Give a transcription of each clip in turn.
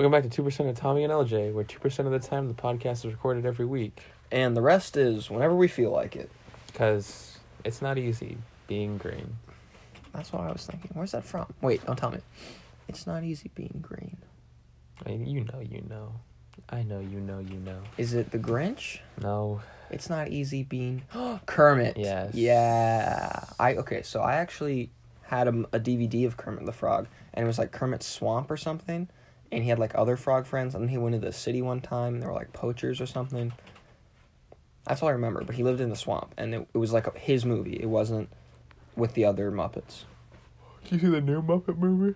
Welcome back to 2% of Tommy and LJ, where 2% of the time the podcast is recorded every week. And the rest is whenever we feel like it. Because it's not easy being green. That's what I was thinking. Where's that from? Wait, don't tell me. It's not easy being green. I mean, you know. I know, you know. Is it the Grinch? No. It's not easy being... Kermit. Yes. Yeah. I actually had a DVD of Kermit the Frog, and it was like Kermit's Swamp or something. And he had, like, other frog friends. And he went into the city one time. And they were, like, poachers or something. That's all I remember. But he lived in the swamp. And it was, like, his movie. It wasn't with the other Muppets. Did you see the new Muppet movie?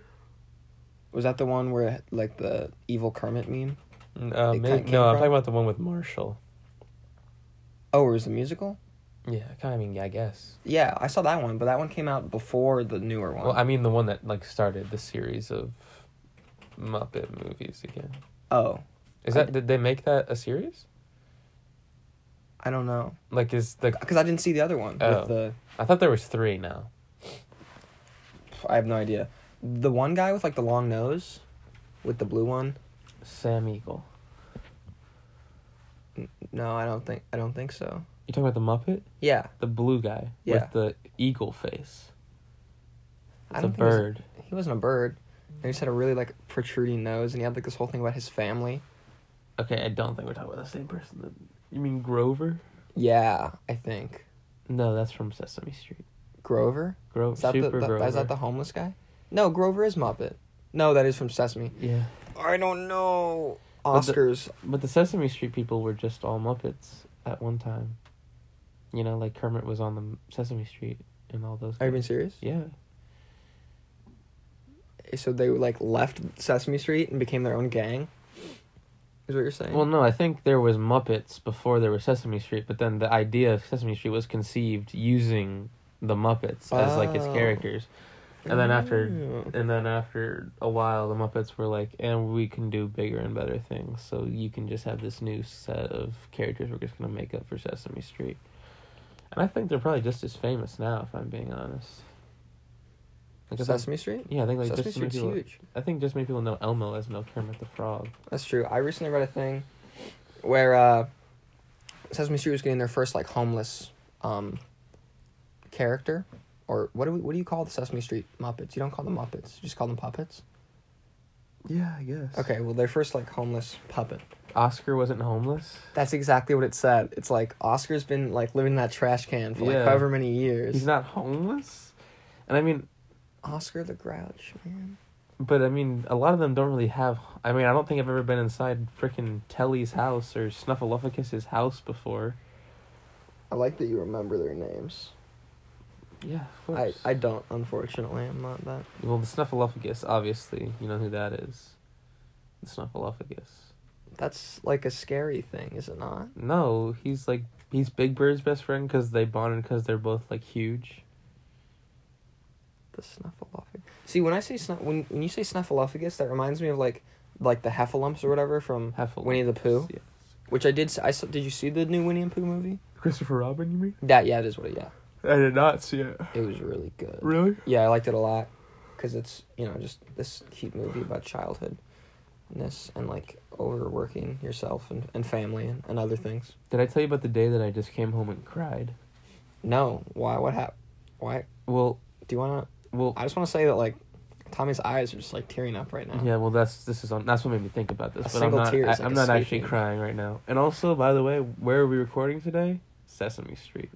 Was that the one where, like, the evil Kermit meme? I'm talking about the one with Marshall. Oh, it was the musical? Yeah, I guess. Yeah, I saw that one. But that one came out before the newer one. Well, I mean the one that, like, started the series of... Muppet movies again. Oh. Did they make that a series? I don't know. Like, because I didn't see the other one. Oh. I thought there was 3 now. I have no idea. The one guy with, like, the long nose, with the blue one. Sam Eagle. No, I don't think so. You talking about the Muppet? Yeah. The blue guy. Yeah. With the eagle face. It's a bird. He wasn't a bird. He just had a really, like, protruding nose, and he had, like, this whole thing about his family. Okay, I don't think we're talking about the same person. You mean Grover? Yeah, I think. No, that's from Sesame Street. Grover? Grover. Grover. Is that the homeless guy? No, Grover is Muppet. No, that is from Sesame. Yeah. I don't know. Oscars. But the Sesame Street people were just all Muppets at one time. You know, like, Kermit was on the Sesame Street and all those. Are you being serious? Yeah. So they, like, left Sesame Street and became their own gang? Is what you're saying? Well, no, I think there was Muppets before there was Sesame Street, but then the idea of Sesame Street was conceived using the Muppets as, like, its characters. And then after a while, the Muppets were like, and we can do bigger and better things, so you can just have this new set of characters we're just going to make up for Sesame Street. And I think they're probably just as famous now, if I'm being honest. Sesame Street? Yeah, I think, like, Sesame Street's huge. I think just many people know Elmo as no Kermit the Frog. That's true. I recently read a thing where Sesame Street was getting their first, like, homeless character. Or what do you call the Sesame Street Muppets? You don't call them Muppets. You just call them puppets? Yeah, I guess. Okay, well, their first, like, homeless puppet. Oscar wasn't homeless? That's exactly what it said. It's like, Oscar's been, like, living in that trash can for, like, however many years. He's not homeless? And I mean... Oscar the Grouch, man. But, I mean, a lot of them don't really have... I mean, I don't think I've ever been inside frickin' Telly's house or Snuffleupagus' house before. I like that you remember their names. Yeah, of course. I don't, unfortunately. I'm not that... Well, the Snuffleupagus, obviously. You know who that is. The Snuffleupagus. That's, like, a scary thing, is it not? No, he's Big Bird's best friend because they bonded because they're both, like, huge. The Snuffleupagus. See, when you say Snuffleupagus, that reminds me of like the Heffalumps or whatever from Winnie the Pooh. Yes. Which I did. Did you see the new Winnie and Pooh movie? Christopher Robin, you mean? That is what it. Yeah. I did not see it. It was really good. Really? Yeah, I liked it a lot because it's just this cute movie about childhoodness and like overworking yourself and family and other things. Did I tell you about the day that I just came home and cried? No. Why? What happened? Why? Well, do you want to? Well, I just want to say that, like, Tommy's eyes are just, like, tearing up right now. Yeah, well, that's what made me think about this. But I'm not actually crying right now. And also, by the way, where are we recording today? Sesame Street.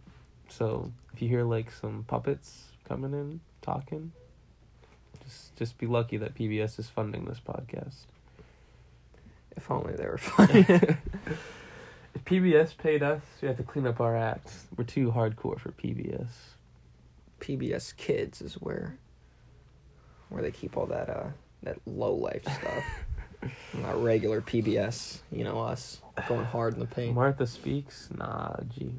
So if you hear, like, some puppets coming in, talking, just be lucky that PBS is funding this podcast. If only they were funding it. If PBS paid us, we have to clean up our acts. We're too hardcore for PBS. PBS Kids is where they keep all that low life stuff. Not regular PBS, us going hard in the paint. Martha Speaks, nah, gee.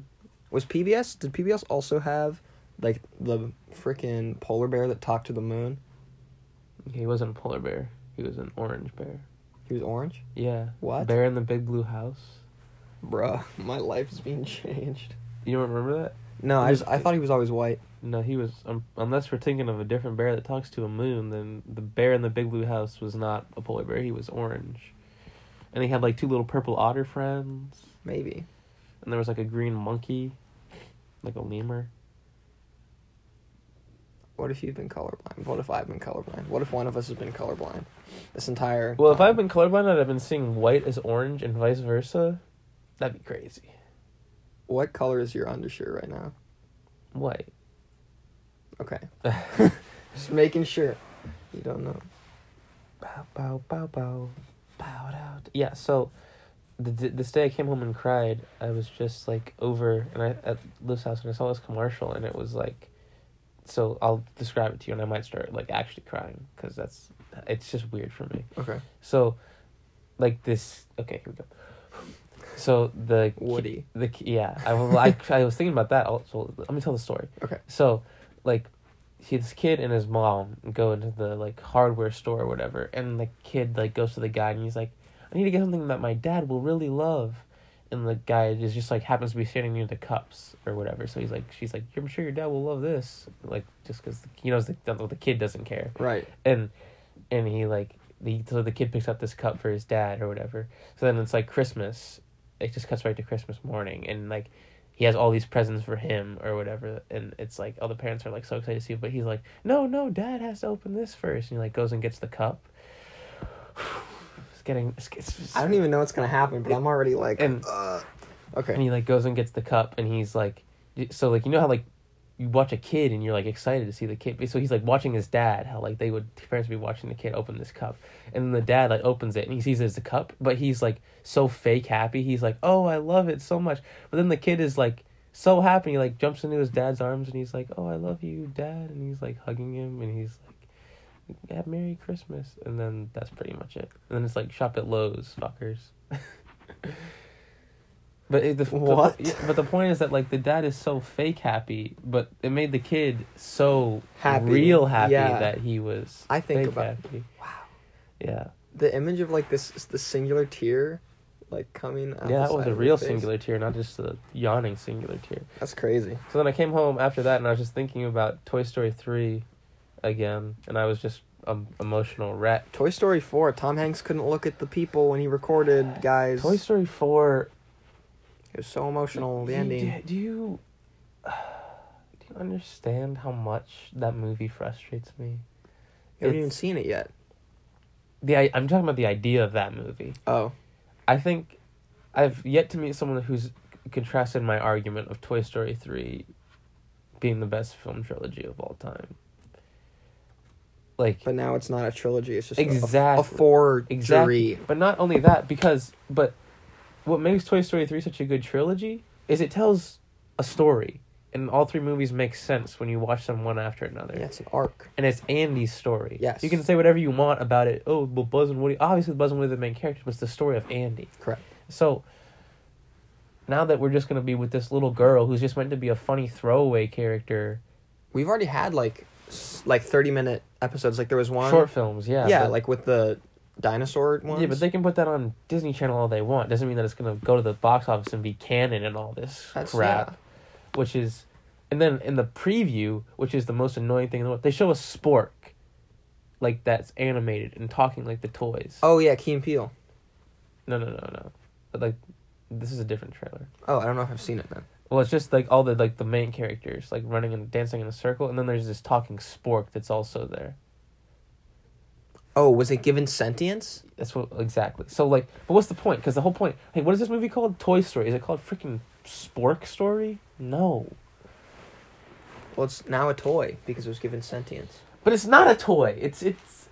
Did PBS also have like the freaking polar bear that talked to the moon? He wasn't a polar bear. He was an orange bear. He was orange? Yeah. What? Bear in the Big Blue House. Bruh, my life's being changed. You don't remember that? No, I thought he was always white. No, he was... unless we're thinking of a different bear that talks to a moon, then the Bear in the Big Blue House was not a polar bear. He was orange. And he had, like, two little purple otter friends. Maybe. And there was, like, a green monkey. Like a lemur. What if you've been colorblind? What if I've been colorblind? What if one of us has been colorblind this entire time? Well, if I've been colorblind and I've been seeing white as orange and vice versa, that'd be crazy. What color is your undershirt right now? White. Okay. Just making sure. You don't know. Bow, bow, bow, bow. Bowed out. Yeah, so this day I came home and cried. I was just, like, over and at Liv's house, and I saw this commercial, and it was, like... So I'll describe it to you, and I might start, like, actually crying, because it's just weird for me. Okay. So, like, this... Okay, here we go. So, the... Woody. Yeah. I was thinking about that. So let me tell the story. Okay. So, like, this kid and his mom go into the, like, hardware store or whatever, and the kid, like, goes to the guy, and he's like, I need to get something that my dad will really love. And the guy is just, like, happens to be standing near the cups or whatever. So she's like, I'm sure your dad will love this. Like, just because, you know, the kid doesn't care. Right. And he, like, so the kid picks up this cup for his dad or whatever. So then it's, like, Christmas. It just cuts right to Christmas morning. And, like, he has all these presents for him or whatever. And it's, like, all the parents are, like, so excited to see it. But he's like, no, dad has to open this first. And he, like, goes and gets the cup. I don't even know what's gonna happen, but I'm already like, okay. And he, like, goes and gets the cup, and he's like, so, like, you know how, like, you watch a kid and you're, like, excited to see the kid. So he's, like, watching his dad, how, like, parents would be watching the kid open this cup, and then the dad, like, opens it and he sees it as a cup, but he's, like, so fake happy. He's like, oh, I love it so much. But then the kid is, like, so happy, he, like, jumps into his dad's arms and he's like, oh, I love you, dad, and he's, like, hugging him and he's like, yeah, Merry Christmas. And then that's pretty much it. And then it's like, shop at Lowe's, fuckers. But the point is that, like, the dad is so fake happy, but it made the kid so happy, real happy, yeah, that he was. I think fake about happy. Wow. Yeah. The image of, like, the singular tear, like, coming out. Yeah, that was a real singular tear, not just a yawning singular tear. That's crazy. So then I came home after that, and I was just thinking about Toy Story 3. Again, and I was just an emotional wreck. Toy Story 4, Tom Hanks couldn't look at the people when he recorded, guys. Toy Story 4... It was so emotional, the ending. Do you understand how much that movie frustrates me? You haven't even seen it yet. I'm talking about the idea of that movie. Oh. I think I've yet to meet someone who's contrasted my argument of Toy Story 3 being the best film trilogy of all time. Like, but now it's not a trilogy, it's just a forgery. Exactly. But not only that, but what makes Toy Story 3 such a good trilogy is it tells a story, and all three movies make sense when you watch them one after another. Yeah, it's an arc. And it's Andy's story. Yes. You can say whatever you want about it. Oh, well, Buzz and Woody, obviously Buzz and Woody are the main characters, but it's the story of Andy. Correct. So, now that we're just going to be with this little girl who's just meant to be a funny throwaway character. We've already had, like 30-minute episodes, like there was one short films, yeah, but, like, with the dinosaur ones. Yeah, but they can put that on Disney Channel all they want. Doesn't mean that it's gonna go to the box office and be canon and all this crap. Yeah. Which is, and then in the preview, which is the most annoying thing in the world, they show a spork, like, that's animated and talking like the toys. Oh yeah, Key and Peele. No. But, like, this is a different trailer. Oh, I don't know if I've seen it then. Well, it's just, like, all the, like, the main characters, like, running and dancing in a circle, and then there's this talking spork that's also there. Oh, was it given sentience? That's what, exactly. So, like, but what's the point? Because the whole point, hey, what is this movie called? Toy Story. Is it called freaking Spork Story? No. Well, it's now a toy because it was given sentience. But it's not a toy. It's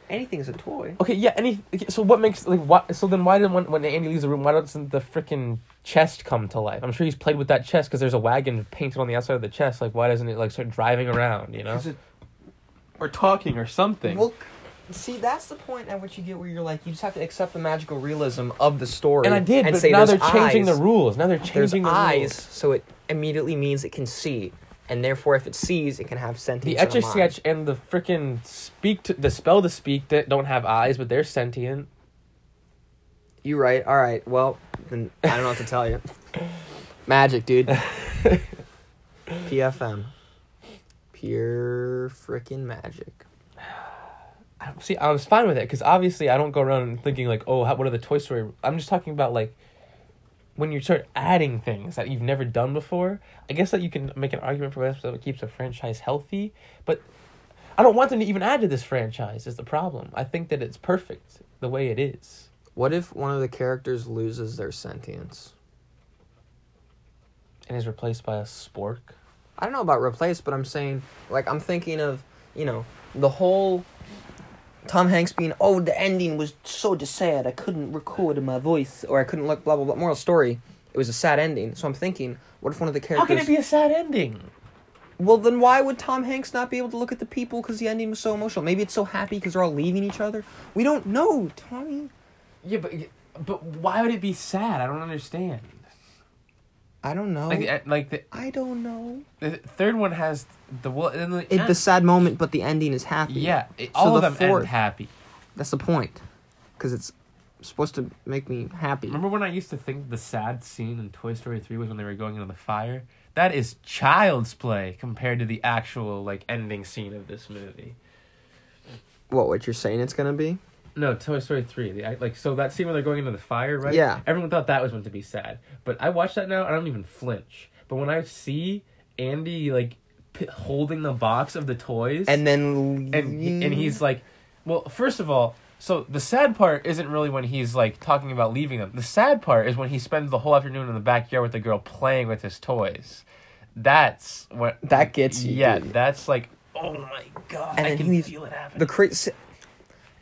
anything's a toy. Okay, yeah. So what makes, like, what? So then why didn't when Andy leaves the room, why doesn't the freaking chest come to life? I'm sure he's played with that chest because there's a wagon painted on the outside of the chest. Like, why doesn't it, like, start driving around? You know, or talking or something. Well, see, that's the point at which you get where you're like, you just have to accept the magical realism of the story. And I did, and but say, now they're changing eyes. The rules. Now they're changing the eyes, rules. So it immediately means it can see. And therefore, if it sees, it can have sentience. The Etch-A-Sketch and the freaking spell to speak that don't have eyes, but they're sentient. You're right. All right. Well, then I don't know what to tell you. Magic, dude. PFM. Pure freaking magic. See, I was fine with it, because obviously I don't go around thinking, like, oh, what are the Toy Story... I'm just talking about, like, when you start adding things that you've never done before, I guess that you can make an argument for what keeps a franchise healthy, but I don't want them to even add to this franchise, is the problem. I think that it's perfect the way it is. What if one of the characters loses their sentience? And is replaced by a spork? I don't know about replaced, but I'm saying, like, I'm thinking of, you know, the whole... Tom Hanks being, oh, the ending was so sad, I couldn't record my voice, or I couldn't look, blah, blah, blah. Moral story, it was a sad ending. So I'm thinking, what if one of the characters... How can it be a sad ending? Well, then why would Tom Hanks not be able to look at the people because the ending was so emotional? Maybe it's so happy because they're all leaving each other. We don't know, Tommy. Yeah, but why would it be sad? I don't understand. I don't know. I don't know. The third one has the sad moment, but the ending is happy. Yeah, all of them end happy. That's the point, because it's supposed to make me happy. Remember when I used to think the sad scene in Toy Story 3 was when they were going into the fire? That is child's play compared to the actual ending scene of this movie. What you're saying it's gonna be? No, Toy Story 3. So that scene where they're going into the fire, right? Yeah. Everyone thought that was meant to be sad. But I watch that now, I don't even flinch. But when I see Andy, holding the box of the toys... And then... And he's like... Well, first of all, so the sad part isn't really when he's, talking about leaving them. The sad part is when he spends the whole afternoon in the backyard with the girl playing with his toys. That's what... That gets you. Yeah, that's oh my God, and I can feel it happening.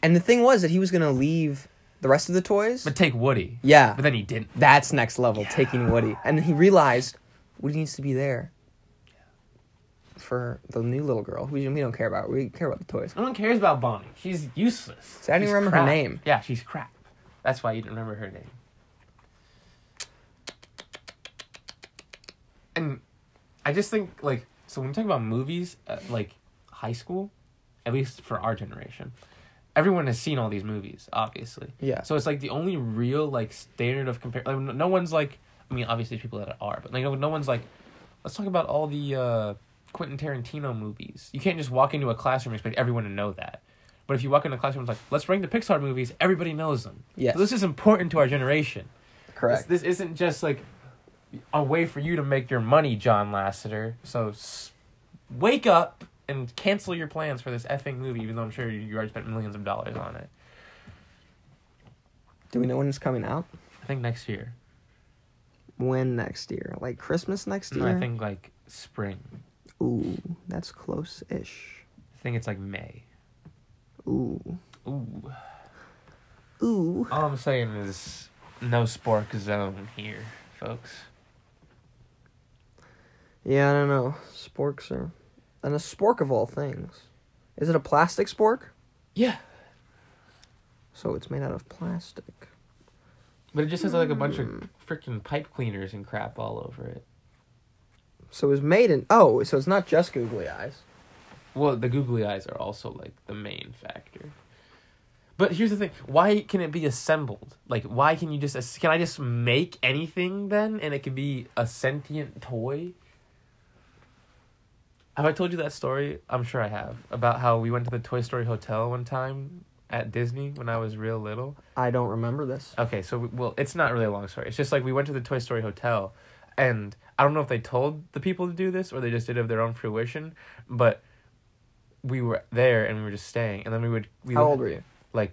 And the thing was that he was going to leave the rest of the toys. But take Woody. Yeah. But then he didn't. That's next level, taking Woody. And he realized Woody needs to be there for the new little girl, who we don't care about. We care about the toys. No one cares about Bonnie. She's useless. So I didn't remember her name. Yeah, she's crap. That's why you didn't remember her name. And I just think, so when we talk about movies, high school, at least for our generation... Everyone has seen all these movies, obviously. Yeah. So it's the only real standard of compare. No one's I mean, obviously people that are, but no one's let's talk about all the Quentin Tarantino movies. You can't just walk into a classroom and expect everyone to know that. But if you walk into a classroom, it's let's rank the Pixar movies. Everybody knows them. Yeah. So this is important to our generation. Correct. This isn't just a way for you to make your money, John Lasseter. So wake up. And cancel your plans for this effing movie, even though I'm sure you already spent millions of dollars on it. Do we know when it's coming out? I think next year. When next year? Christmas next year? No, I think spring. Ooh, that's close-ish. I think it's May. Ooh. Ooh. Ooh. All I'm saying is no spork zone here, folks. Yeah, I don't know. Sporks are... And a spork of all things. Is it a plastic spork? Yeah. So it's made out of plastic. But it just has a bunch of freaking pipe cleaners and crap all over it. So it's made in... Oh, so it's not just googly eyes. Well, the googly eyes are also the main factor. But here's the thing. Why can it be assembled? Why can you just... Can I just make anything then? And it could be a sentient toy? Have I told you that story? I'm sure I have. About how we went to the Toy Story Hotel one time at Disney when I was real little. I don't remember this. Okay, so, it's not really a long story. It's just we went to the Toy Story Hotel, and I don't know if they told the people to do this or they just did it of their own fruition, but we were there and we were just staying. And then How old were you?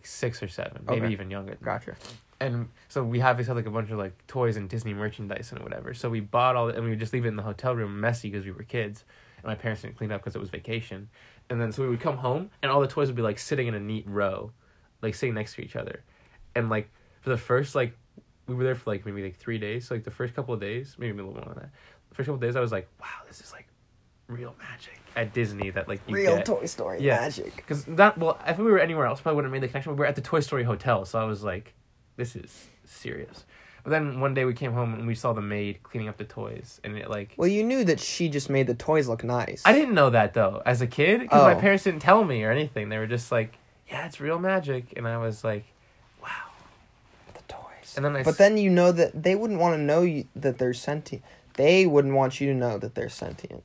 6 or 7, maybe even younger. Gotcha. And so we obviously had a bunch of toys and Disney merchandise and whatever. So we bought all, and we would just leave it in the hotel room messy because we were kids. My parents didn't clean up because it was vacation. And then so we would come home and all the toys would be sitting in a neat row, sitting next to each other. And for the first we were there for maybe 3 days. So the first couple of days, maybe a little more than that. The first couple of days I was wow, this is real magic at Disney that you real get. Toy Story magic. Because if we were anywhere else, probably wouldn't have made the connection. We were at the Toy Story Hotel, so I was this is serious. But then one day we came home and we saw the maid cleaning up the toys. And it Well, you knew that she just made the toys look nice. I didn't know that, though, as a kid. Because my parents didn't tell me or anything. They were just yeah, it's real magic. And I was wow. The toys. And then But then you know that they wouldn't want to know that they're sentient. They wouldn't want you to know that they're sentient.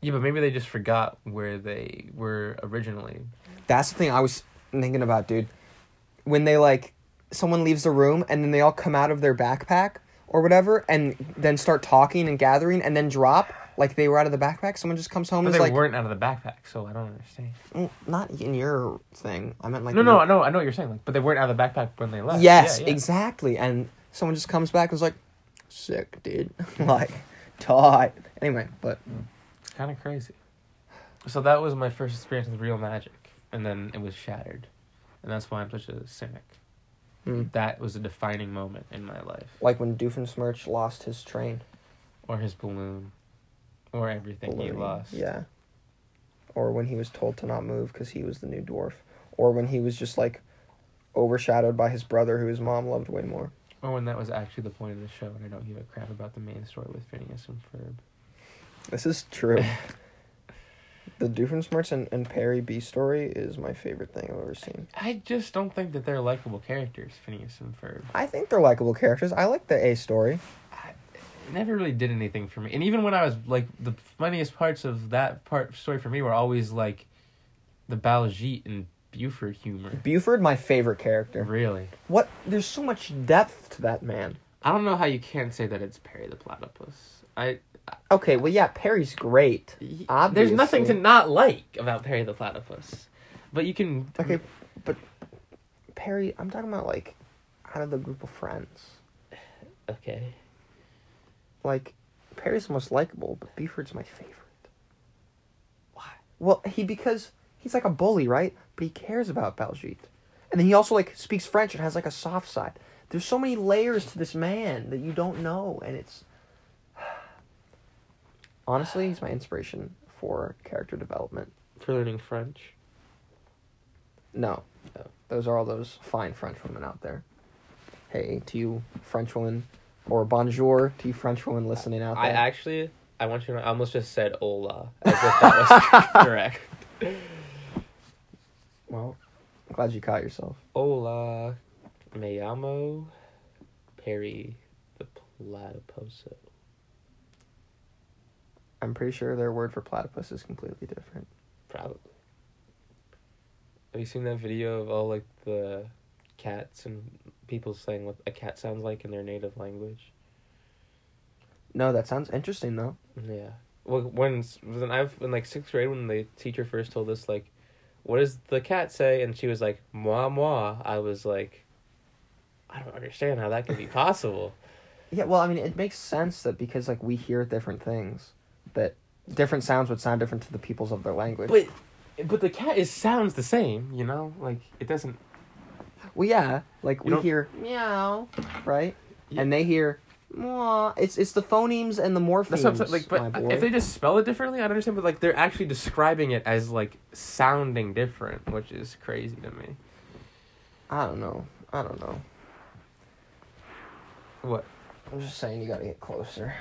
Yeah, but maybe they just forgot where they were originally. That's the thing I was thinking about, dude. When they, like, someone leaves the room and then they all come out of their backpack or whatever and then start talking and gathering and then drop, like, they were out of the backpack. Someone just comes home and is like... They weren't out of the backpack, so I don't understand. Not in your thing. I meant, like... No, I know what you're saying. Like, but they weren't out of the backpack when they left. Yes, yeah. Exactly. And someone just comes back and is like, sick, dude. Like, tight. Anyway, but... kind of crazy. So that was my first experience with real magic, and then it was shattered, and that's why I'm such a cynic. That was a defining moment in my life, like when Doofenshmirtz lost his train or his balloon or everything. He lost, yeah, or when he was told to not move because he was the new dwarf, or when he was just like overshadowed by his brother who his mom loved way more, or when that was actually the point of the show and I don't give a crap about the main story with Phineas and Ferb. This is true. The Doofenshmirtz and Perry B story is my favorite thing I've ever seen. I just don't think that they're likable characters, Phineas and Ferb. I think they're likable characters. I like the A story. It never really did anything for me. And even when I was, like, the funniest parts of that story for me were always, like, the Baljeet and Buford humor. Buford, my favorite character. Really? What? There's so much depth to that man. I don't know how you can't say that it's Perry the Platypus. Okay, well, yeah, Perry's great. Obviously. There's nothing to not like about Perry the Platypus. But you can... Okay, but Perry, I'm talking about, like, out of the group of friends. Okay. Like, Perry's the most likable, but Buford's my favorite. Why? Well, because he's like a bully, right? But he cares about Baljeet. And then he also, like, speaks French and has, like, a soft side. There's so many layers to this man that you don't know, and it's... Honestly, he's my inspiration for character development. For learning French? No. Those are all those fine French women out there. Hey, to you French women, or bonjour to you French women listening out there. I want you to know, I almost just said hola, as if that was correct. Well, I'm glad you caught yourself. Hola, me llamo Perry the Platyposo. I'm pretty sure their word for platypus is completely different. Probably. Have you seen that video of all, like, the cats and people saying what a cat sounds like in their native language? No, that sounds interesting, though. Yeah. Well, in, like, 6th grade, when the teacher first told us, like, what does the cat say? And she was like, moi, moi. I was like, I don't understand how that could be possible. Yeah, well, I mean, it makes sense that because, like, we hear different things. That different sounds would sound different to the peoples of their language. But the cat sounds the same, you know? Like, it doesn't... Well, yeah. Like, we hear meow, right? Yeah. And they hear mwah. It's the phonemes and the morphemes. That's what, like, but if they just spell it differently, I don't understand. But, like, they're actually describing it as, like, sounding different, which is crazy to me. I don't know. What? I'm just saying you gotta get closer.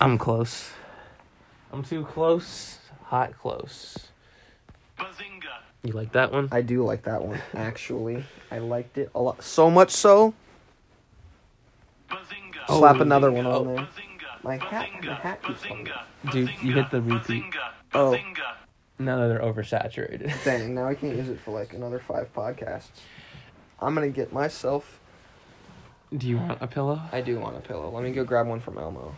I'm close. I'm too close. Hot close. Bazinga. You like that one? I do like that one, actually. I liked it a lot. So much so... Bazinga. Slap another one on there. Bazinga. My hat keeps on. Dude, you hit the repeat. Oh. Now that they're oversaturated. Dang, now I can use it for, like, another 5 podcasts. I'm gonna get myself... Do you want a pillow? I do want a pillow. Let me go grab one from Elmo.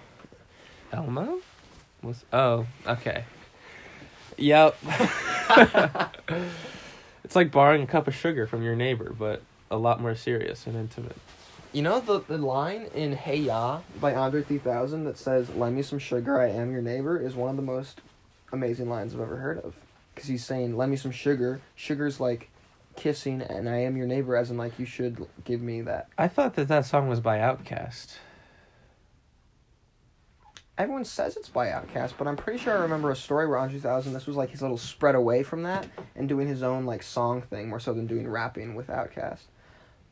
Elmo? Oh, okay. Yep. It's like borrowing a cup of sugar from your neighbor, but a lot more serious and intimate. You know the line in Hey Ya by André 3000 that says, "Lend me some sugar, I am your neighbor," is one of the most amazing lines I've ever heard of. Because he's saying, lend me some sugar. Sugar's like kissing, and I am your neighbor, as in like you should give me that. I thought that song was by Outkast. Everyone says it's by Outkast, but I'm pretty sure I remember a story where on 2000, this was like his little spread away from that and doing his own like song thing more so than doing rapping with Outkast.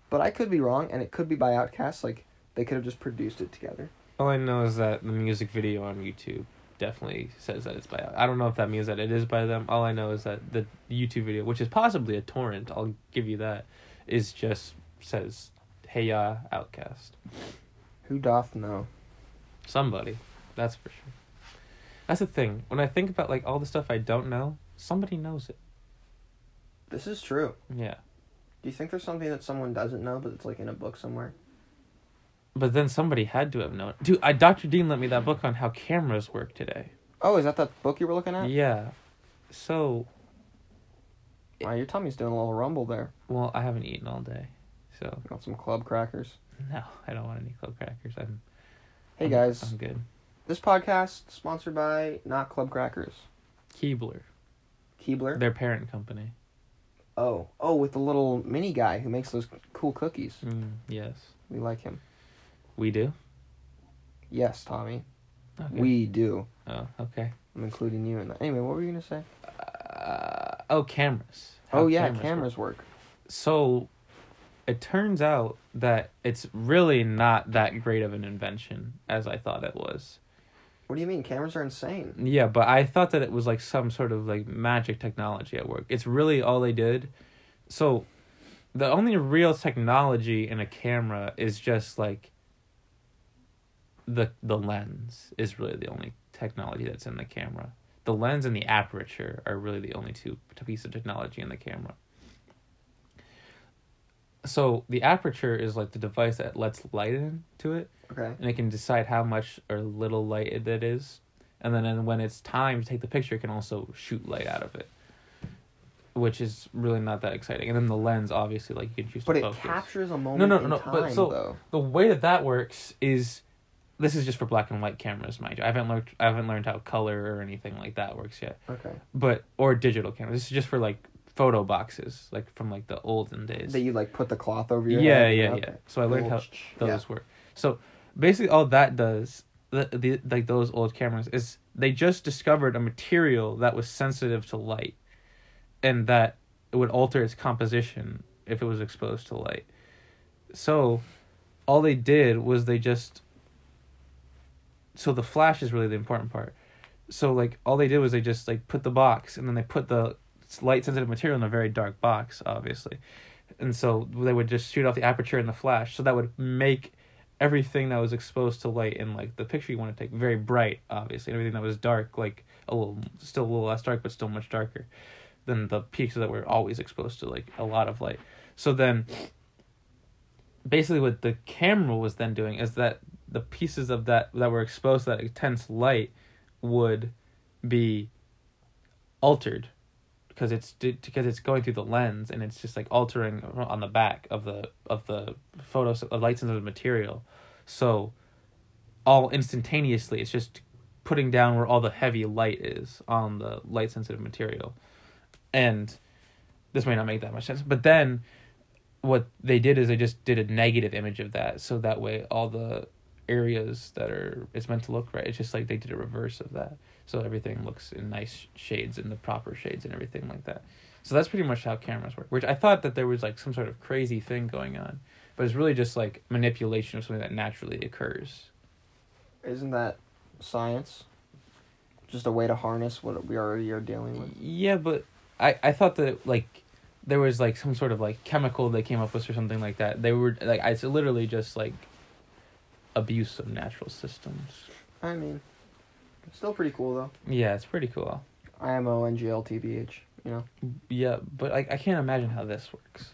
But I could be wrong, and it could be by Outkast. Like, they could have just produced it together. All I know is that the music video on YouTube definitely says that it's by Outkast. I don't know if that means that it is by them. All I know is that the YouTube video, which is possibly a torrent, I'll give you that, is just says, Hey Ya, Outkast. Who doth know? Somebody. That's for sure. That's the thing. When I think about like all the stuff I don't know, somebody knows it. This is true. Yeah. Do you think there's something that someone doesn't know, but it's like in a book somewhere? But then somebody had to have known. Dude, Dr. Dean lent me that book on how cameras work today. Oh, is that that book you were looking at? Yeah. So. Wow, your tummy's doing a little rumble there. Well, I haven't eaten all day, so. You want some club crackers? No, I don't want any club crackers. Hey guys. I'm good. This podcast sponsored by not club crackers. Keebler. Keebler? Their parent company. Oh. Oh, with the little mini guy who makes those cool cookies. Yes. We like him. We do? Yes, Tommy. Okay. We do. Oh, okay. I'm including you in that. Anyway, what were you going to say? Cameras. How cameras work. So, it turns out that it's really not that great of an invention as I thought it was. What do you mean? Cameras are insane. Yeah, but I thought that it was like some sort of like magic technology at work. It's really all they did. So, the only real technology in a camera is just like the lens is really the only technology that's in the camera. The lens and the aperture are really the only two pieces of technology in the camera. So the aperture is like the device that lets light in to it. Okay. And it can decide how much or little light it is. And then when it's time to take the picture, it can also shoot light out of it, which is really not that exciting. And then the lens, obviously, like you could use to focus. But it captures a moment in time, but so though. The way that works is... This is just for black and white cameras, mind you. I haven't learned how color or anything like that works yet. Okay. But or digital cameras. This is just for like photo boxes, like from like the olden days. That you like put the cloth over your head. Yeah. So I learned how those work. So basically, all that does like those old cameras is they just discovered a material that was sensitive to light, and that it would alter its composition if it was exposed to light. So, all they did was they just. So the flash is really the important part. So, like, all they did was they just, like, put the box, and then they put the light-sensitive material in a very dark box, obviously. And so they would just shoot off the aperture and the flash, so that would make everything that was exposed to light in, like, the picture you want to take very bright, obviously. And everything that was dark, like, still a little less dark, but still much darker than the pieces that were always exposed to, like, a lot of light. So then, basically what the camera was then doing is that the pieces of that were exposed to that intense light would be altered because it's going through the lens, and it's just like altering on the back of the photos of light sensitive material. So all instantaneously, it's just putting down where all the heavy light is on the light sensitive material. And this may not make that much sense, but then what they did is they just did a negative image of that, so that way all the areas that are it's meant to look right, it's just like they did a reverse of that, so everything looks in nice shades and the proper shades and everything like that. So that's pretty much how cameras work, which I thought that there was like some sort of crazy thing going on, but it's really just like manipulation of something that naturally occurs. Isn't that science? Just a way to harness what we already are dealing with. Yeah, but I thought that it, like there was like some sort of like chemical they came up with or something like that. They were like it's literally just like abuse of natural systems. I mean, it's still pretty cool though. Yeah, it's pretty cool. IMO, NGL, TBH, you know? Yeah, but I can't imagine how this works.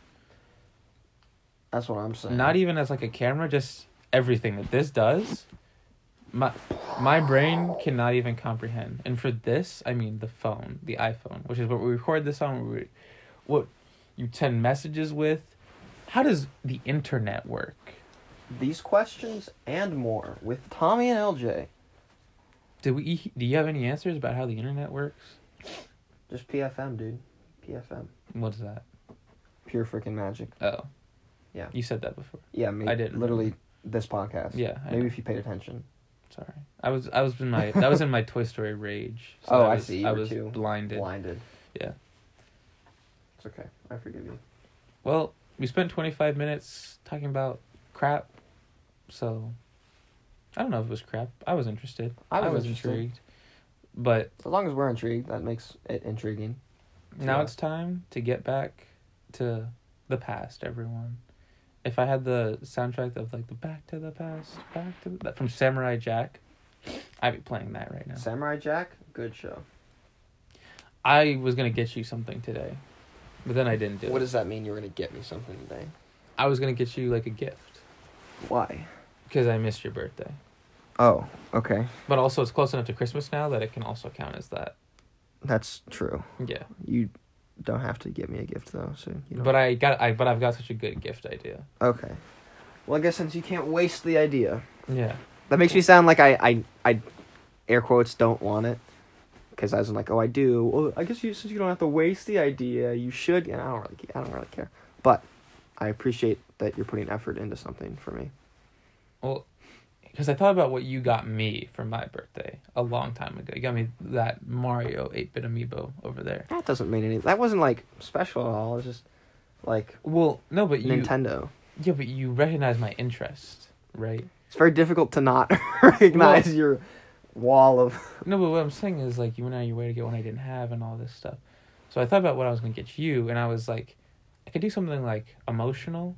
That's what I'm saying. Not even as like a camera, just everything that this does, my brain cannot even comprehend. And for this, I mean the phone, the iPhone, which is what we record this on, what you send messages with. How does the internet work? These questions and more with Tommy and LJ. Do you have any answers about how the internet works? Just PFM, dude. PFM. What's that? Pure freaking magic. Oh. Yeah. You said that before. Yeah, I didn't. Literally this podcast. Yeah. If you paid attention. Sorry. I was in my that was in my Toy Story rage. So I see. I was too blinded. Yeah. It's okay. I forgive you. Well, we spent 25 minutes talking about crap. So, I don't know if it was crap. I was interested. I was intrigued. But as long as we're intrigued, that makes it intriguing. Now it's time to get back to the past, everyone. If I had the soundtrack of like the Back to the Past, from Samurai Jack, I'd be playing that right now. Samurai Jack, good show. I was going to get you something today, but then I didn't do it. What does that mean, you were going to get me something today? I was going to get you, like, a gift. Why? Because I missed your birthday. Oh, okay. But also, it's close enough to Christmas now that it can also count as that. That's true. Yeah. You don't have to give me a gift, though, so you don't... But I've got such a good gift idea. Okay. Well, I guess since you can't waste the idea... Yeah. That makes me sound like I air quotes, don't want it. Because I was like, oh, I do. Well, I guess since you don't have to waste the idea, you should. And I don't really care. But I appreciate that you're putting effort into something for me. Well, because I thought about what you got me for my birthday a long time ago. You got me that Mario 8-bit amiibo over there. That doesn't mean anything. That wasn't, like, special at all. It was just, like, well, no, but Nintendo. Yeah, but you recognize my interest, right? It's very difficult to not recognize your wall of... No, but what I'm saying is, like, you went out of your way to get one I didn't have and all this stuff. So I thought about what I was going to get you, and I was like, I could do something, like, emotional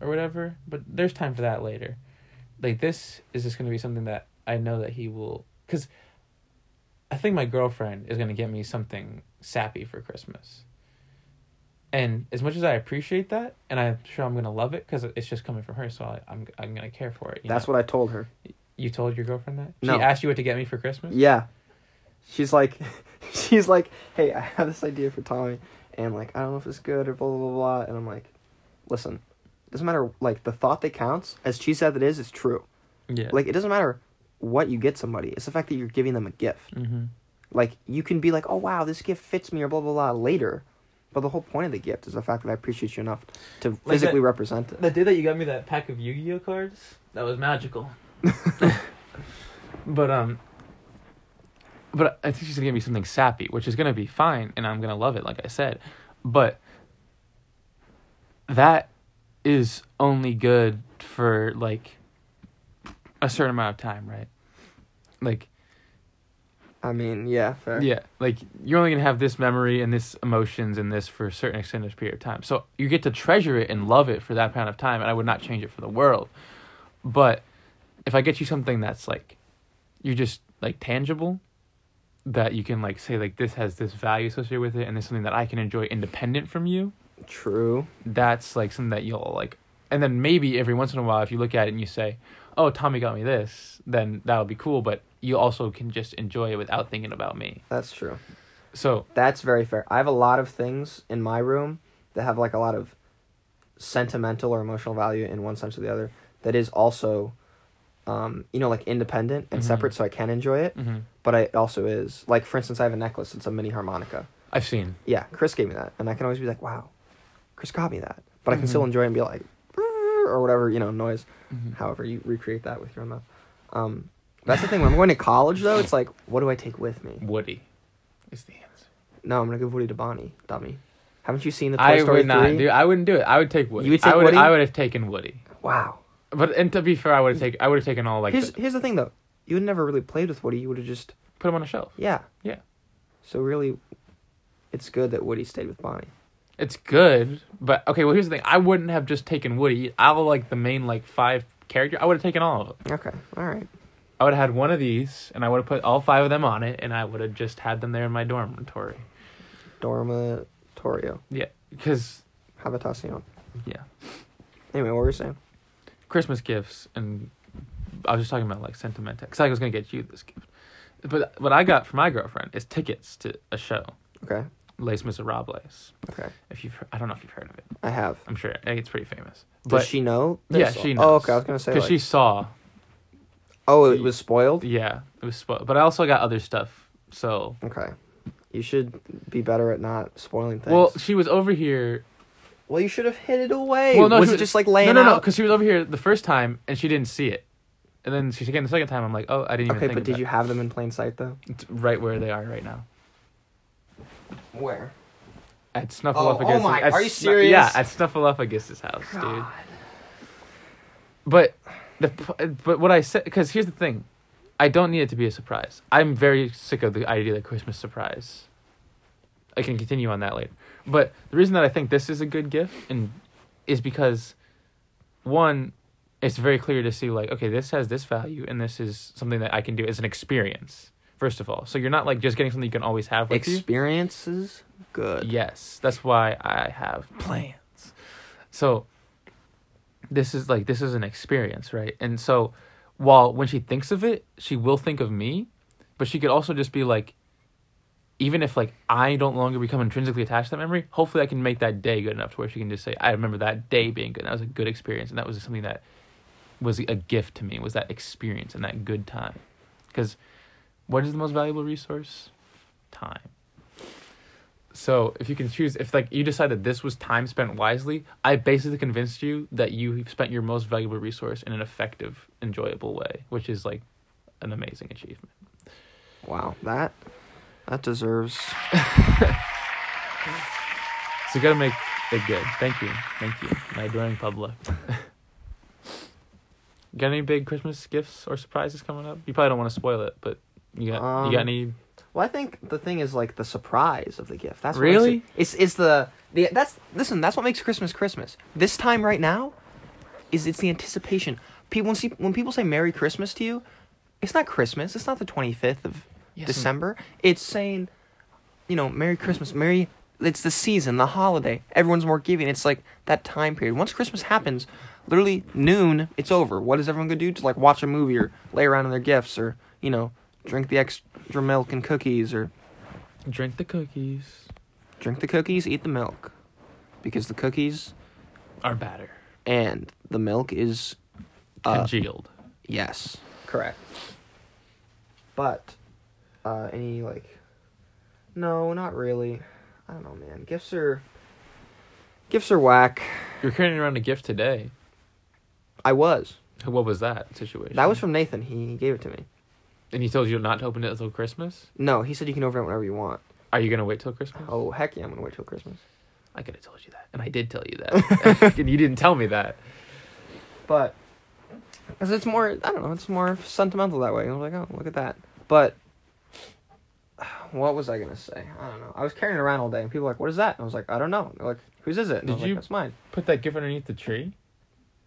or whatever, but there's time for that later. Like, this is just going to be something that I know that he will... Because I think my girlfriend is going to get me something sappy for Christmas. And as much as I appreciate that, and I'm sure I'm going to love it, because it's just coming from her, so I'm going to care for it. That's what I told her. You told your girlfriend that? No. She asked you what to get me for Christmas? Yeah. She's like, hey, I have this idea for Tommy, and, like, I don't know if it's good, or blah, blah, blah, blah. And I'm like, listen, it doesn't matter, like, the thought that counts, as she said it is, it's true. Yeah. Like, it doesn't matter what you get somebody. It's the fact that you're giving them a gift. Mm-hmm. Like, you can be like, oh, wow, this gift fits me, or blah, blah, blah, later. But the whole point of the gift is the fact that I appreciate you enough to physically represent it. The day that you got me that pack of Yu-Gi-Oh cards, that was magical. But I think she's going to give me something sappy, which is going to be fine, and I'm going to love it, like I said. But that is only good for, like, a certain amount of time, right? Like... I mean, yeah, fair. Yeah, like, you're only going to have this memory and this emotions and this for a certain extended period of time. So you get to treasure it and love it for that amount of time, and I would not change it for the world. But if I get you something that's, like, you're just, like, tangible, that you can, like, say, like, this has this value associated with it, and there's something that I can enjoy independent from you. True. That's, like, something that you'll, like... And then maybe every once in a while, if you look at it and you say, oh, Tommy got me this, then that'll be cool, but... You also can just enjoy it without thinking about me. That's true. So that's very fair. I have a lot of things in my room that have, like, a lot of sentimental or emotional value in one sense or the other. That is also, you know, like, independent and mm-hmm. separate, so I can enjoy it. Mm-hmm. But it also is, like, for instance, I have a necklace. It's a mini harmonica. I've seen. Yeah, Chris gave me that, and I can always be like, wow, Chris got me that, but mm-hmm. I can still enjoy it and be like, or whatever, you know, noise. Mm-hmm. However, you recreate that with your own mouth. That's the thing. When I'm going to college, though, it's like, what do I take with me? Woody is the answer. No, I'm going to give Woody to Bonnie, dummy. Haven't you seen the Toy Story 3? I wouldn't do it. I would take Woody. You would take Woody? I would have taken Woody. Wow. And to be fair, I would have taken all, like... Here's the thing, though. You would never really played with Woody. You would have just... Put him on a shelf. Yeah. Yeah. So, really, it's good that Woody stayed with Bonnie. It's good, but... Okay, well, here's the thing. I wouldn't have just taken Woody. I will, like, the main, like, 5 character. I would have taken all of them. Okay. All right. I would have had one of these, and I would have put all 5 of them on it, and I would have just had them there in my dormitory. Dormitorio. Yeah, because... Habitacion. Yeah. Anyway, what were you saying? Christmas gifts, and I was just talking about, like, sentimental. Because I was going to get you this gift. But what I got for my girlfriend is tickets to a show. Okay. Les Miserables. Okay. I don't know if you've heard of it. I have. I'm sure. It's pretty famous. Does she know this? Yeah, she knows. Oh, okay, I was going to say, because she saw... Oh, it was spoiled? Yeah, it was spoiled. But I also got other stuff, so... Okay. You should be better at not spoiling things. Well, she was over here... Well, you should have hid it away. Well, no, was it just, like, laying out? No, because she was over here the first time, and she didn't see it. And then she came the second time, I'm like, oh, I didn't even think about it. Okay, but did you have them in plain sight, though? It's right where they are right now. Where? At Snuffleupagus. Oh, my, are you serious? Yeah, at Snuffleupagus' house, God. Dude. But what I said, because here's the thing, I don't need it to be a surprise. I'm very sick of the idea that Christmas surprise. I can continue on that later. But the reason that I think this is a good gift is because, one, it's very clear to see, like, okay, this has this value, and this is something that I can do as an experience, first of all. So you're not, like, just getting something you can always have with Experiences? You. Good. Yes. That's why I have plans. So this is an experience, right? And so when she thinks of it, she will think of me, but she could also just be, like, even if, like, I don't longer become intrinsically attached to that memory, hopefully I can make that day good enough to where she can just say, I remember that day being good. And that was a good experience. And that was something that was a gift to me, was that experience and that good time. Because what is the most valuable resource? Time. So if you can choose, if, like, you decide that this was time spent wisely, I basically convinced you that you've spent your most valuable resource in an effective, enjoyable way, which is, like, an amazing achievement. Wow, that deserves. So you gotta make it good. Thank you, my adoring public. Got any big Christmas gifts or surprises coming up? You probably don't want to spoil it, but you got any? Well, I think the thing is, like, the surprise of the gift. That's really that's what makes Christmas. This time right now, it's the anticipation. When people say Merry Christmas to you, it's not Christmas. It's not the 25th of. Yes, December. It's saying, Merry Christmas. It's the season, the holiday. Everyone's more giving. It's like that time period. Once Christmas happens, literally noon, it's over. What is everyone going to do? To, like, watch a movie or lay around in their gifts or, drink the extra milk and cookies or... Drink the cookies, eat the milk. Because the cookies... are batter. And the milk is... congealed. Yes. Correct. But... any, like... No, not really. I don't know, man. Gifts are whack. You're carrying around a gift today. I was. What was that situation? That was from Nathan. He gave it to me. And he told you not to open it until Christmas? No, he said you can open it whenever you want. Are you going to wait till Christmas? Oh, heck yeah, I'm going to wait till Christmas. I could have told you that. And I did tell you that. And you didn't tell me that. But... because it's more... I don't know. It's more sentimental that way. I was like, oh, look at that. But... what was I going to say? I don't know. I was carrying it around all day, and people were like, what is that? And I was like, I don't know. They're like, whose is it? And I was like, that's mine. Put that gift underneath the tree?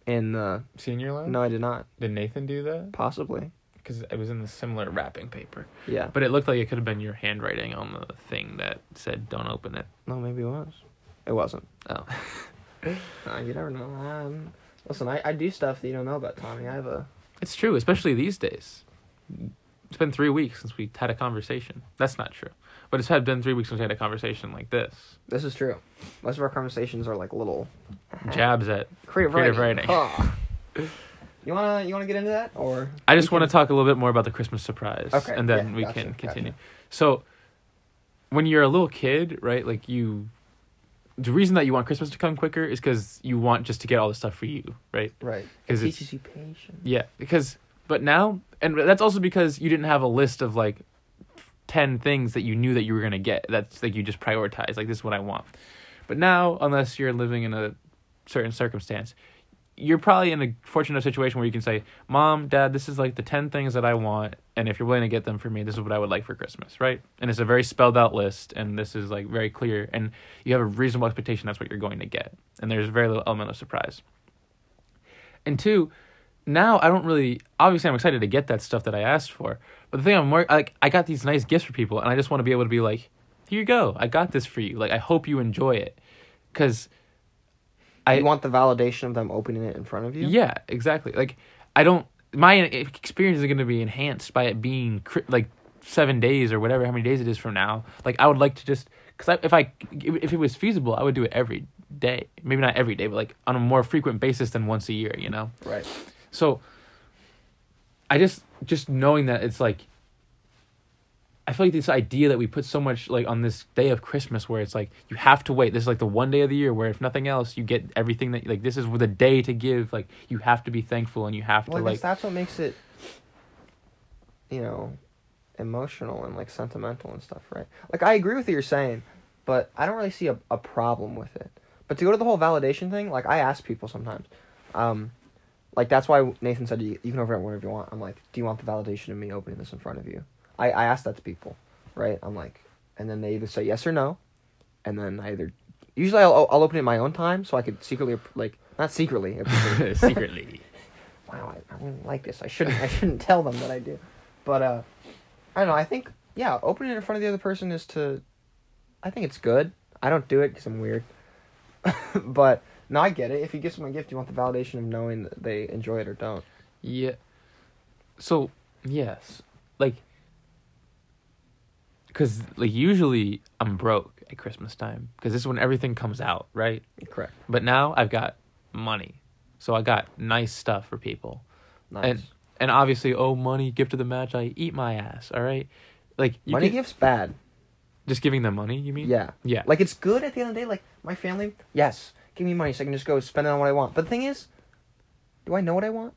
In the... senior lounge? No, I did not. Did Nathan do that? Possibly. Because it was in the similar wrapping paper. Yeah. But it looked like it could have been your handwriting on the thing that said, don't open it. No, maybe it was. It wasn't. Oh. You never know. Listen, I do stuff that you don't know about, Tommy. It's true, especially these days. It's been 3 weeks since we had a conversation. That's not true. But it's been 3 weeks since we had a conversation like this. This is true. Most of our conversations are like little... jabs at creative writing. Oh. You wanna get into that? Or I just want to talk a little bit more about the Christmas surprise. Okay. And then we can continue. Gotcha. So, when you're a little kid, right, like you... the reason that you want Christmas to come quicker is because you want just to get all the stuff for you, right? Right. It teaches you patience. Yeah, but now... and that's also because you didn't have a list of, like, 10 things that you knew that you were going to get. That's, like, you just prioritize. Like, this is what I want. But now, unless you're living in a certain circumstance, you're probably in a fortunate situation where you can say, Mom, Dad, this is, like, the 10 things that I want. And if you're willing to get them for me, this is what I would like for Christmas, right? And it's a very spelled out list. And this is, like, very clear. And you have a reasonable expectation that's what you're going to get. And there's very little element of surprise. And two... now I don't really... obviously I'm excited to get that stuff that I asked for, but the thing I'm more like, I got these nice gifts for people, and I just want to be able to be like, here you go, I got this for you, like, I hope you enjoy it, because I want the validation of them opening it in front of you. Yeah, exactly. Like, I don't... my experience is going to be enhanced by it being like 7 days or whatever, how many days it is from now. Like, I would like to just... because if it was feasible, I would do it every day. Maybe not every day, but like on a more frequent basis than once a year, right? So, I just knowing that it's like, I feel like this idea that we put so much, like, on this day of Christmas where it's like, you have to wait. This is like the one day of the year where if nothing else, you get everything that, like, this is the day to give. Like, you have to be thankful and you have to, like... that's what makes it, emotional and, like, sentimental and stuff, right? Like, I agree with what you're saying, but I don't really see a problem with it. But to go to the whole validation thing, like, I ask people sometimes, like, that's why Nathan said, you can open it whenever you want. I'm like, do you want the validation of me opening this in front of you? I ask that to people, right? I'm like, and then they either say yes or no, and then I either... usually I'll open it in my own time, so I could secretly, like, not secretly. Secretly. wow, I really like this. I shouldn't tell them that I do. But I don't know. I think, yeah, opening it in front of the other person I think it's good. I don't do it because I'm weird. But no, I get it. If you give someone a gift, you want the validation of knowing that they enjoy it or don't. Yeah. So, yes. Like, because like usually I'm broke at Christmas time because this is when everything comes out, right? Correct. But now I've got money. So I got nice stuff for people. Nice. And obviously, oh, money, gift of the magi, eat my ass, all right? Like money gift's bad. Just giving them money, you mean? Yeah. Yeah. Like, it's good at the end of the day. Like, my family, yes, give me money so I can just go spend it on what I want. But the thing is, do I know what I want?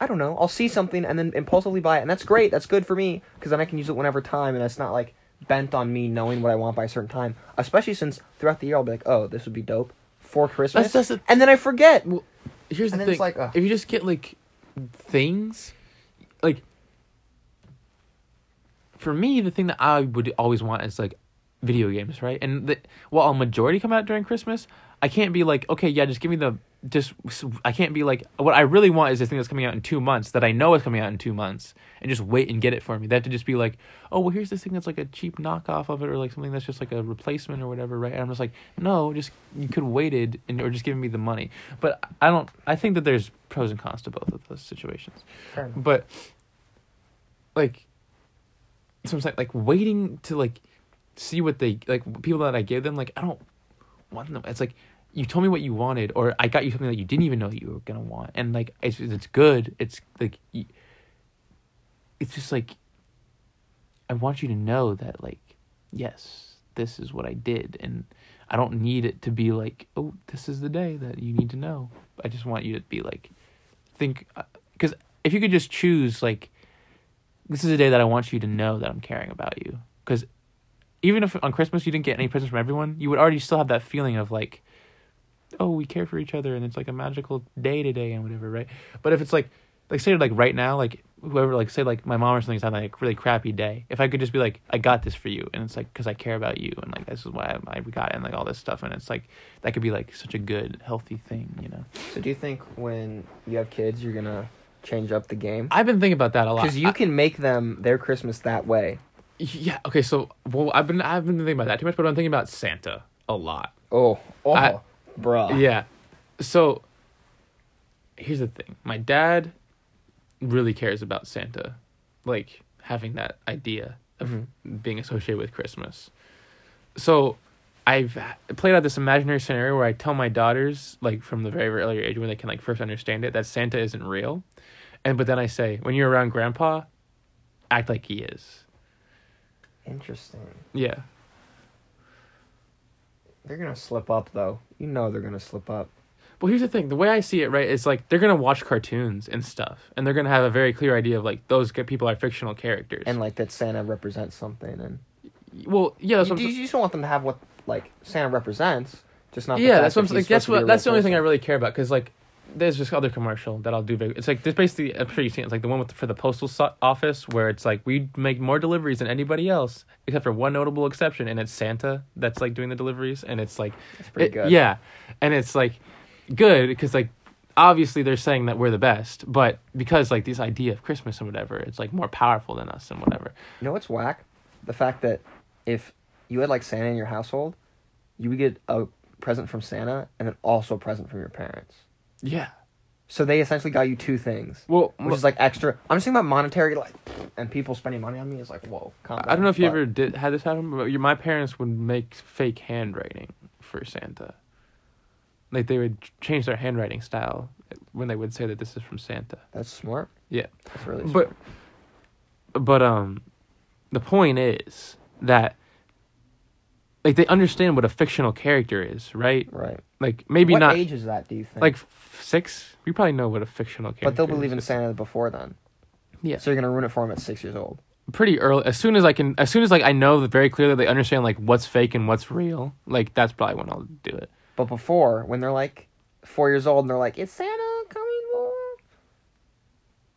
I don't know. I'll see something and then impulsively buy it. And that's great. That's good for me because then I can use it whenever time. And that's not, like, bent on me knowing what I want by a certain time. Especially since throughout the year, I'll be like, oh, this would be dope for Christmas. And then I forget. Well, here's the thing. It's like, if you just get, like, things, like, for me, the thing that I would always want is, like, video games, right? And while a majority come out during Christmas, I can't be like, okay, yeah, just give me I can't be like, what I really want is this thing that's coming out in 2 months that I know is coming out in 2 months and just wait and get it for me. They have to just be like, oh, well, here's this thing that's like a cheap knockoff of it or like something that's just like a replacement or whatever, right? And I'm just like, no, just you could have waited or just given me the money. But I think that there's pros and cons to both of those situations. Fair enough. But like, sometimes like waiting to like see what they like, people that I gave them, like, I don't want them. It's like, you told me what you wanted, or I got you something that you didn't even know that you were gonna want, and like it's good. It's like, it's just like, I want you to know that like, yes, this is what I did, and I don't need it to be like, oh, this is the day that you need to know. I just want you to be like, think, because if you could just choose like, this is a day that I want you to know that I'm caring about you, because even if on Christmas you didn't get any presents from everyone, you would already still have that feeling of like, oh, we care for each other and it's like a magical day today and whatever, right? But if it's like say like right now, like whoever, like say like my mom or something's having like a really crappy day, if I could just be like, I got this for you, and it's like because I care about you, and like this is why I got it, and like all this stuff, and it's like that could be like such a good healthy thing, you know? So do you think when you have kids you're gonna change up the game? I've been thinking about that a lot, because you can make them their Christmas that way. Yeah. Okay. So, well, I've been thinking about that too much, but I'm thinking about Santa a lot. Oh. Bruh. Yeah. So, here's the thing. My dad really cares about Santa. Like, having that idea of being associated with Christmas. So, I've played out this imaginary scenario where I tell my daughters, like, from the very, very early age when they can, like, first understand it, that Santa isn't real. But then I say, when you're around Grandpa, act like he is. Interesting. Yeah. They're going to slip up, though. You know they're going to slip up. Well, here's the thing. The way I see it, right, is, like, they're going to watch cartoons and stuff. And they're going to have a very clear idea of, like, those people are fictional characters. And, like, that Santa represents something. And well, yeah, that's what I'm saying. You just don't want them to have what, like, Santa represents. Just not the fact that's what I'm saying. Like, that's the only thing I really care about. Because, like, there's this other commercial that I'll do. It's, like, there's basically, I'm sure you've seen it. It's, like, the one for the postal office where it's, like, we make more deliveries than anybody else. Except for one notable exception, and it's Santa that's, like, doing the deliveries, and it's, like... That's pretty good. Yeah, and it's, like, good, because, like, obviously they're saying that we're the best, but because, like, this idea of Christmas and whatever, it's, like, more powerful than us and whatever. You know what's whack? The fact that if you had, like, Santa in your household, you would get a present from Santa and then also a present from your parents. Yeah. So they essentially got you two things, which is like extra. I'm just thinking about monetary, like, and people spending money on me is like, whoa. I don't know if you ever had this happen, but my parents would make fake handwriting for Santa. Like, they would change their handwriting style when they would say that this is from Santa. That's smart. Yeah. That's really smart. But the point is that, like, they understand what a fictional character is, right? Right. Like, maybe not... What age is that, do you think? Like, 6? You probably know what a fictional character is. But they'll believe in Santa before then. Yeah. So you're going to ruin it for them at 6 years old. Pretty early. As soon as I can... As soon as, like, I know that very clearly they understand, like, what's fake and what's real, like, that's probably when I'll do it. But before, when they're, like, 4 years old and they're like, is Santa coming more?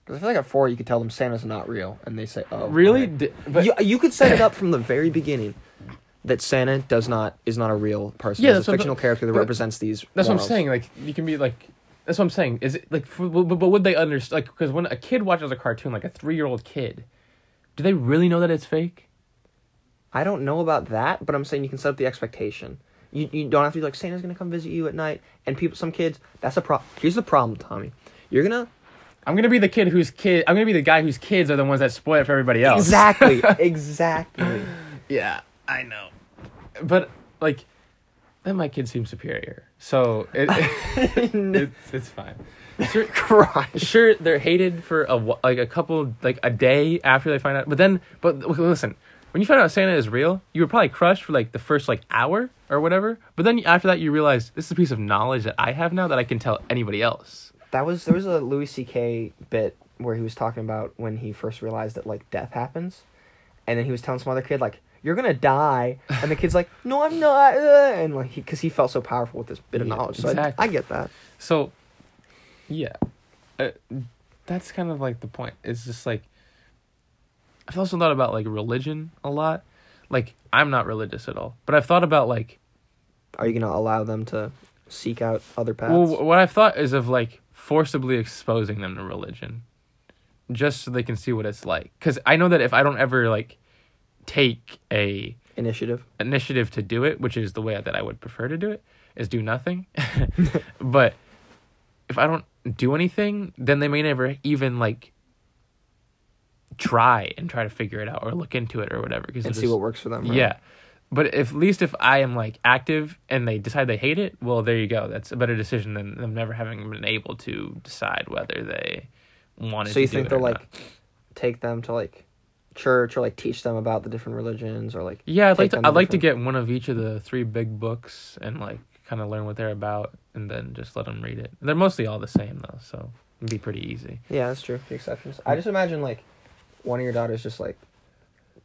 Because I feel like at 4 you could tell them Santa's not real. And they say, oh... Really? Right. But you could set it up from the very beginning... that Santa is not a real person. Yeah, it's a fictional character that represents these. That's morals. What I'm saying. Like, you can be like, That's what I'm saying. Is it like, but would they understand? Like, because when a kid watches a cartoon, like a 3-year-old kid, do they really know that it's fake? I don't know about that, but I'm saying you can set up the expectation. You don't have to be like, Santa's gonna come visit you at night, and people, some kids, that's a problem. Here's the problem, Tommy. I'm gonna be the kid whose kid. I'm gonna be the guy whose kids are the ones that spoil it for everybody else. Exactly. Exactly. Yeah, I know. But like, then my kid seems superior, so it's fine. Sure, they're hated for a day after they find out. But then, listen, when you find out Santa is real, you were probably crushed for like the first like hour or whatever. But then after that, you realize this is a piece of knowledge that I have now that I can tell anybody else. There was a Louis C.K. bit where he was talking about when he first realized that like death happens, and then he was telling some other kid like, "You're gonna die," and the kid's like, "No, I'm not," and like because he felt so powerful with this bit of knowledge. So exactly. I get that. So, yeah, that's kind of like the point. It's just like I've also thought about like religion a lot. Like I'm not religious at all, but I've thought about like, are you gonna allow them to seek out other paths? Well, what I've thought is of like, forcibly exposing them to religion just so they can see what it's like, because I know that if I don't ever like take a initiative to do it, which is the way that I would prefer to do it, is do nothing. But if I don't do anything, then they may never even like try to figure it out or look into it or whatever, because and see what works for them, right? Yeah, but if, at least if I am, like, active and they decide they hate it, well, there you go. That's a better decision than them never having been able to decide whether they wanted to do it. So you think they'll, like, take them to, like, church or, like, teach them about the different religions or, like... Yeah, I'd like to get one of each of the 3 big books and, like, kind of learn what they're about and then just let them read it. They're mostly all the same, though, so it'd be pretty easy. Yeah, that's true. The exceptions. I just imagine, like, one of your daughters just, like...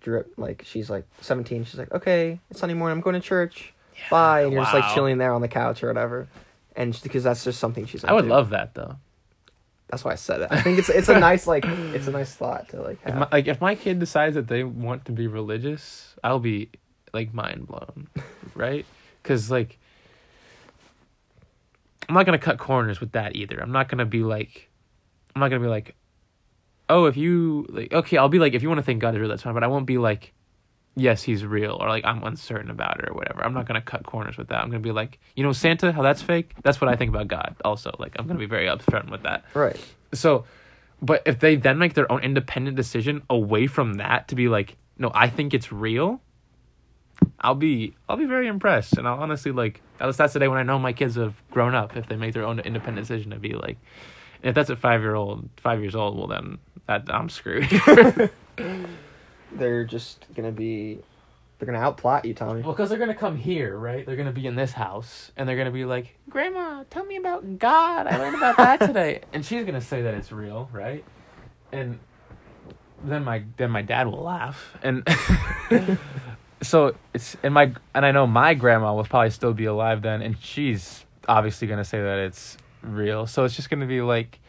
drip, like she's like 17, she's like, okay, it's Sunday morning, I'm going to church, yeah, bye, and you're just like chilling there on the couch or whatever, and because that's just something she's I would love that, though. That's why I said it. I think it's a nice like it's a nice thought to like have. If my kid decides that they want to be religious, I'll be like mind blown. Right, because like I'm not gonna cut corners with that either. I'm not gonna be like oh, if you, like, okay, I'll be like, if you want to think God is real, that's fine, but I won't be like, yes, he's real, or like, I'm uncertain about it, or whatever. I'm not going to cut corners with that. I'm going to be like, you know, Santa, how that's fake? That's what I think about God, also. Like, I'm going to be very upfront with that. Right. So, but if they then make their own independent decision away from that to be like, no, I think it's real, I'll be very impressed, and I'll honestly, like, at least that's the day when I know my kids have grown up, if they make their own independent decision to be like, if that's at 5 years old, well then I'm screwed. They're just gonna be, they're gonna outplot you, Tommy. Well, because they're gonna come here, right? They're gonna be in this house, and they're gonna be like, "Grandma, tell me about God. I learned about that today." And she's gonna say that it's real, right? And then my dad will laugh, and so it's and I know my grandma will probably still be alive then, and she's obviously gonna say that it's real, so it's just gonna be like,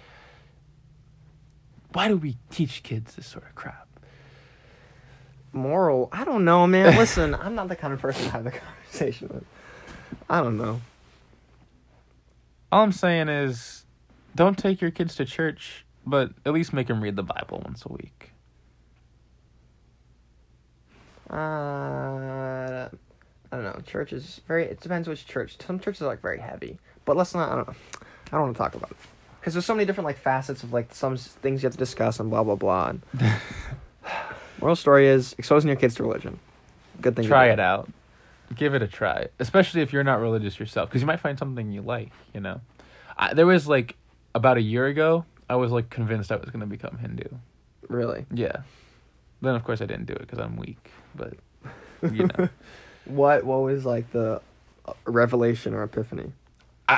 why do we teach kids this sort of crap? Moral, I don't know, man. Listen, I'm not the kind of person to have the conversation with. I don't know. All I'm saying is, don't take your kids to church, but at least make them read the Bible once a week. I don't know. Church is very, it depends which church. Some churches are like very heavy, but let's not, I don't want to talk about it. Because there's so many different, like, facets of, like, some things you have to discuss and blah, blah, blah. And moral story is exposing your kids to religion. Good thing. Try it out. Give it a try. Especially if you're not religious yourself. Because you might find something you like, you know. There was, like, about a year ago, I was, like, convinced I was going to become Hindu. Really? Yeah. Then, of course, I didn't do it because I'm weak. But, you know. What was, like, the revelation or epiphany?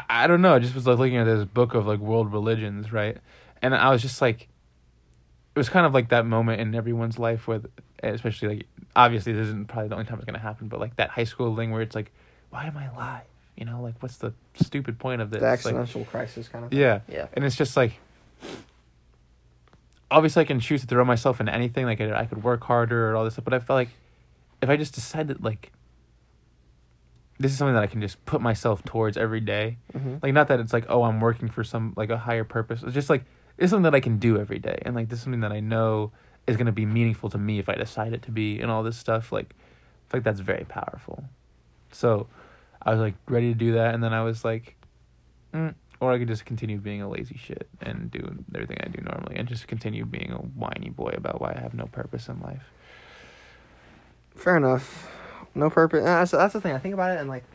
I don't know. I just was like looking at this book of like world religions, right? And I was just like, it was kind of like that moment in everyone's life where, especially like, obviously this isn't probably the only time it's gonna happen, but like that high school thing where it's like, why am I alive? You know, like what's the stupid point of this? The existential crisis kind of thing. Yeah. Yeah. And it's just like, obviously I can choose to throw myself into anything. Like I could work harder or all this stuff, but I felt like if I just decided like, this is something that I can just put myself towards every day. Mm-hmm. Like, not that it's like, oh, I'm working for some, like, a higher purpose. It's just, like, it's something that I can do every day. And, like, this is something that I know is going to be meaningful to me if I decide it to be, and all this stuff. Like, I feel like that's very powerful. So I was, like, ready to do that. And then I was like, or I could just continue being a lazy shit and do everything I do normally and just continue being a whiny boy about why I have no purpose in life. Fair enough. No purpose. That's the thing. I think about it, and, like,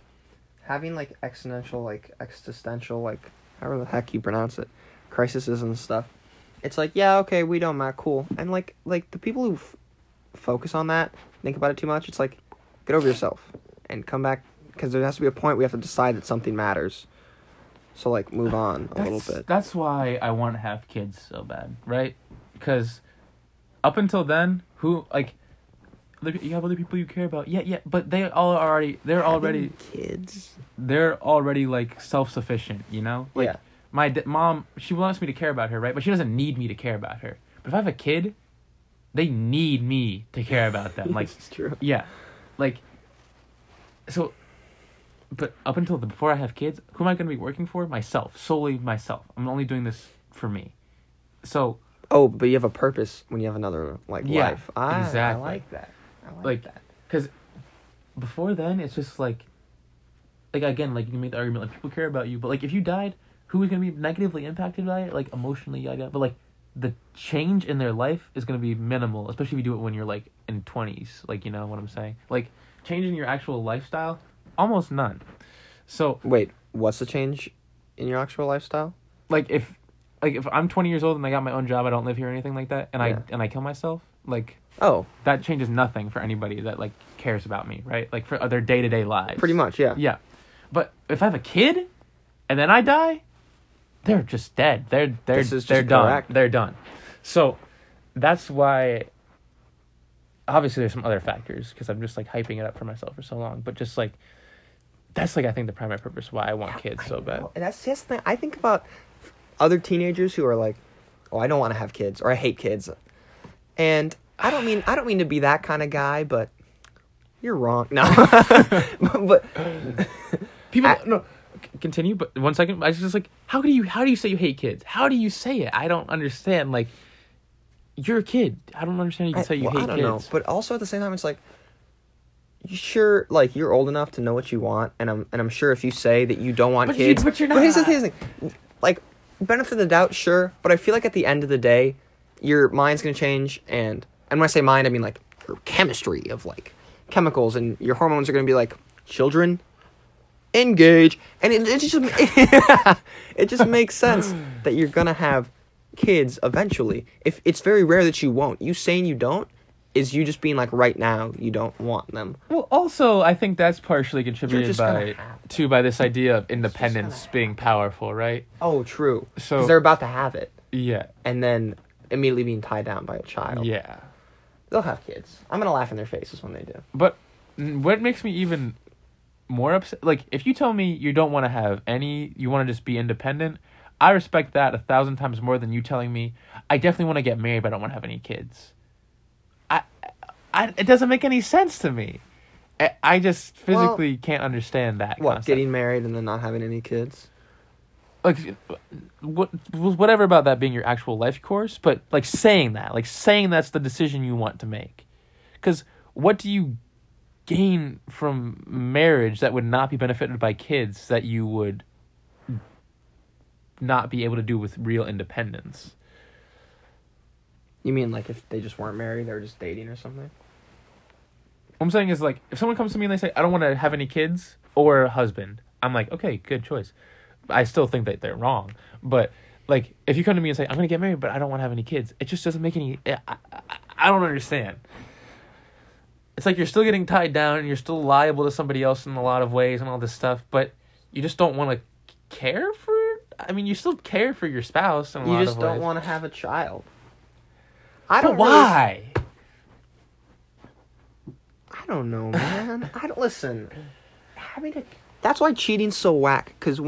having, like, existential, like, however the heck you pronounce it, crises and stuff. It's like, yeah, okay, we don't matter, cool. And, like the people who focus on that, think about it too much, it's like, get over yourself and come back, because there has to be a point we have to decide that something matters. So, like, move on a little bit. That's why I want to have kids so bad, right? Because up until then, who, like, you have other people you care about. Yeah, but they're already kids. They're already, like, self-sufficient, you know? Like, yeah. My mom, she wants me to care about her, right? But she doesn't need me to care about her. But if I have a kid, they need me to care about them. Like, this is true. Yeah. Like, so, but up until before I have kids, who am I going to be working for? Myself. Solely myself. I'm only doing this for me. So. Oh, but you have a purpose when you have another, like, life. Exactly. I like that. I like that. Because before then, it's just like, again, like, you can make the argument, like, people care about you. But, like, if you died, who is going to be negatively impacted by it? Like, emotionally, yada. But, like, the change in their life is going to be minimal, especially if you do it when you're, like, in 20s. Like, you know what I'm saying? Like, change in your actual lifestyle, almost none. So. Wait, what's the change in your actual lifestyle? Like if I'm 20 years old and I got my own job, I don't live here or anything like that, and yeah. I kill myself, like, oh, that changes nothing for anybody that, like, cares about me, right? Like, for their day-to-day lives. Pretty much, yeah. Yeah. But if I have a kid and then I die, they're just dead. They're done. So that's why, obviously, there's some other factors, because I'm just, like, hyping it up for myself for so long, but just, like, that's, like, I think the primary purpose why I want kids so bad. And that's the thing I think about. Other teenagers who are like, oh, I don't want to have kids, or I hate kids. And I don't mean to be that kind of guy, but you're wrong. No. but people continue, but one second. I was just like, how do you say you hate kids? How do you say it? I don't understand. Like, you're a kid. I don't understand how you can say you hate kids. I don't know. But also at the same time, it's like, you sure, like, you're old enough to know what you want, and I'm sure if you say that you don't want kids. But you're not. But here's the thing, like, benefit of the doubt, sure, but I feel like at the end of the day, your mind's gonna change, and when I say mind, I mean, like, your chemistry of, like, chemicals, and your hormones are gonna be like, children, engage, and it just makes sense that you're gonna have kids eventually. If it's very rare that you won't, you saying you don't is you just being like, right now you don't want them. Well, also I think that's partially contributed by this idea of independence being powerful, right? Oh, true. So, because they're about to have it. Yeah. And then immediately being tied down by a child. Yeah. They'll have kids. I'm gonna laugh in their faces when they do. But what makes me even more upset, like, if you tell me you don't want to have any, you want to just be independent, I respect that 1,000 times more than you telling me I definitely want to get married but I don't want to have any kids. It doesn't make any sense to me. I just physically can't understand that. What, concept. Getting married and then not having any kids? Like, whatever about that being your actual life course, but, like, saying that's the decision you want to make. Because what do you gain from marriage that would not be benefited by kids that you would not be able to do with real independence? You mean, like, if they just weren't married, they were just dating or something? What I'm saying is, like, if someone comes to me and they say, I don't want to have any kids or a husband, I'm like, okay, good choice. I still think that they're wrong. But, like, if you come to me and say, I'm going to get married, but I don't want to have any kids, it just doesn't make any... I don't understand. It's like you're still getting tied down and you're still liable to somebody else in a lot of ways and all this stuff, but you just don't want to care for... I mean, you still care for your spouse in a lot of ways. You just don't want to have a child. Why? I don't know, man. Listen. That's why cheating's so whack. Because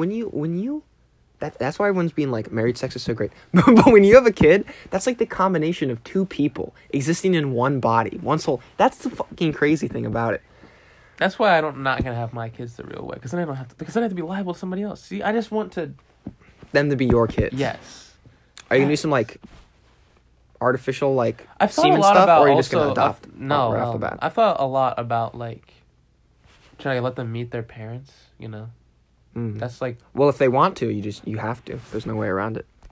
that's why everyone's being like, married sex is so great. But when you have a kid, that's like the combination of two people existing in one body, one soul. That's the fucking crazy thing about it. That's why I'm not gonna have my kids the real way, because then I don't have to. Because then I have to be liable to somebody else. See, I just want to them to be your kids. Yes. Are you gonna do some like artificial like semen stuff, or are you just gonna adopt? No, right off the bat? I thought a lot about like trying to let them meet their parents. You know, That's like. Well, if they want to, you have to. There's no way around it.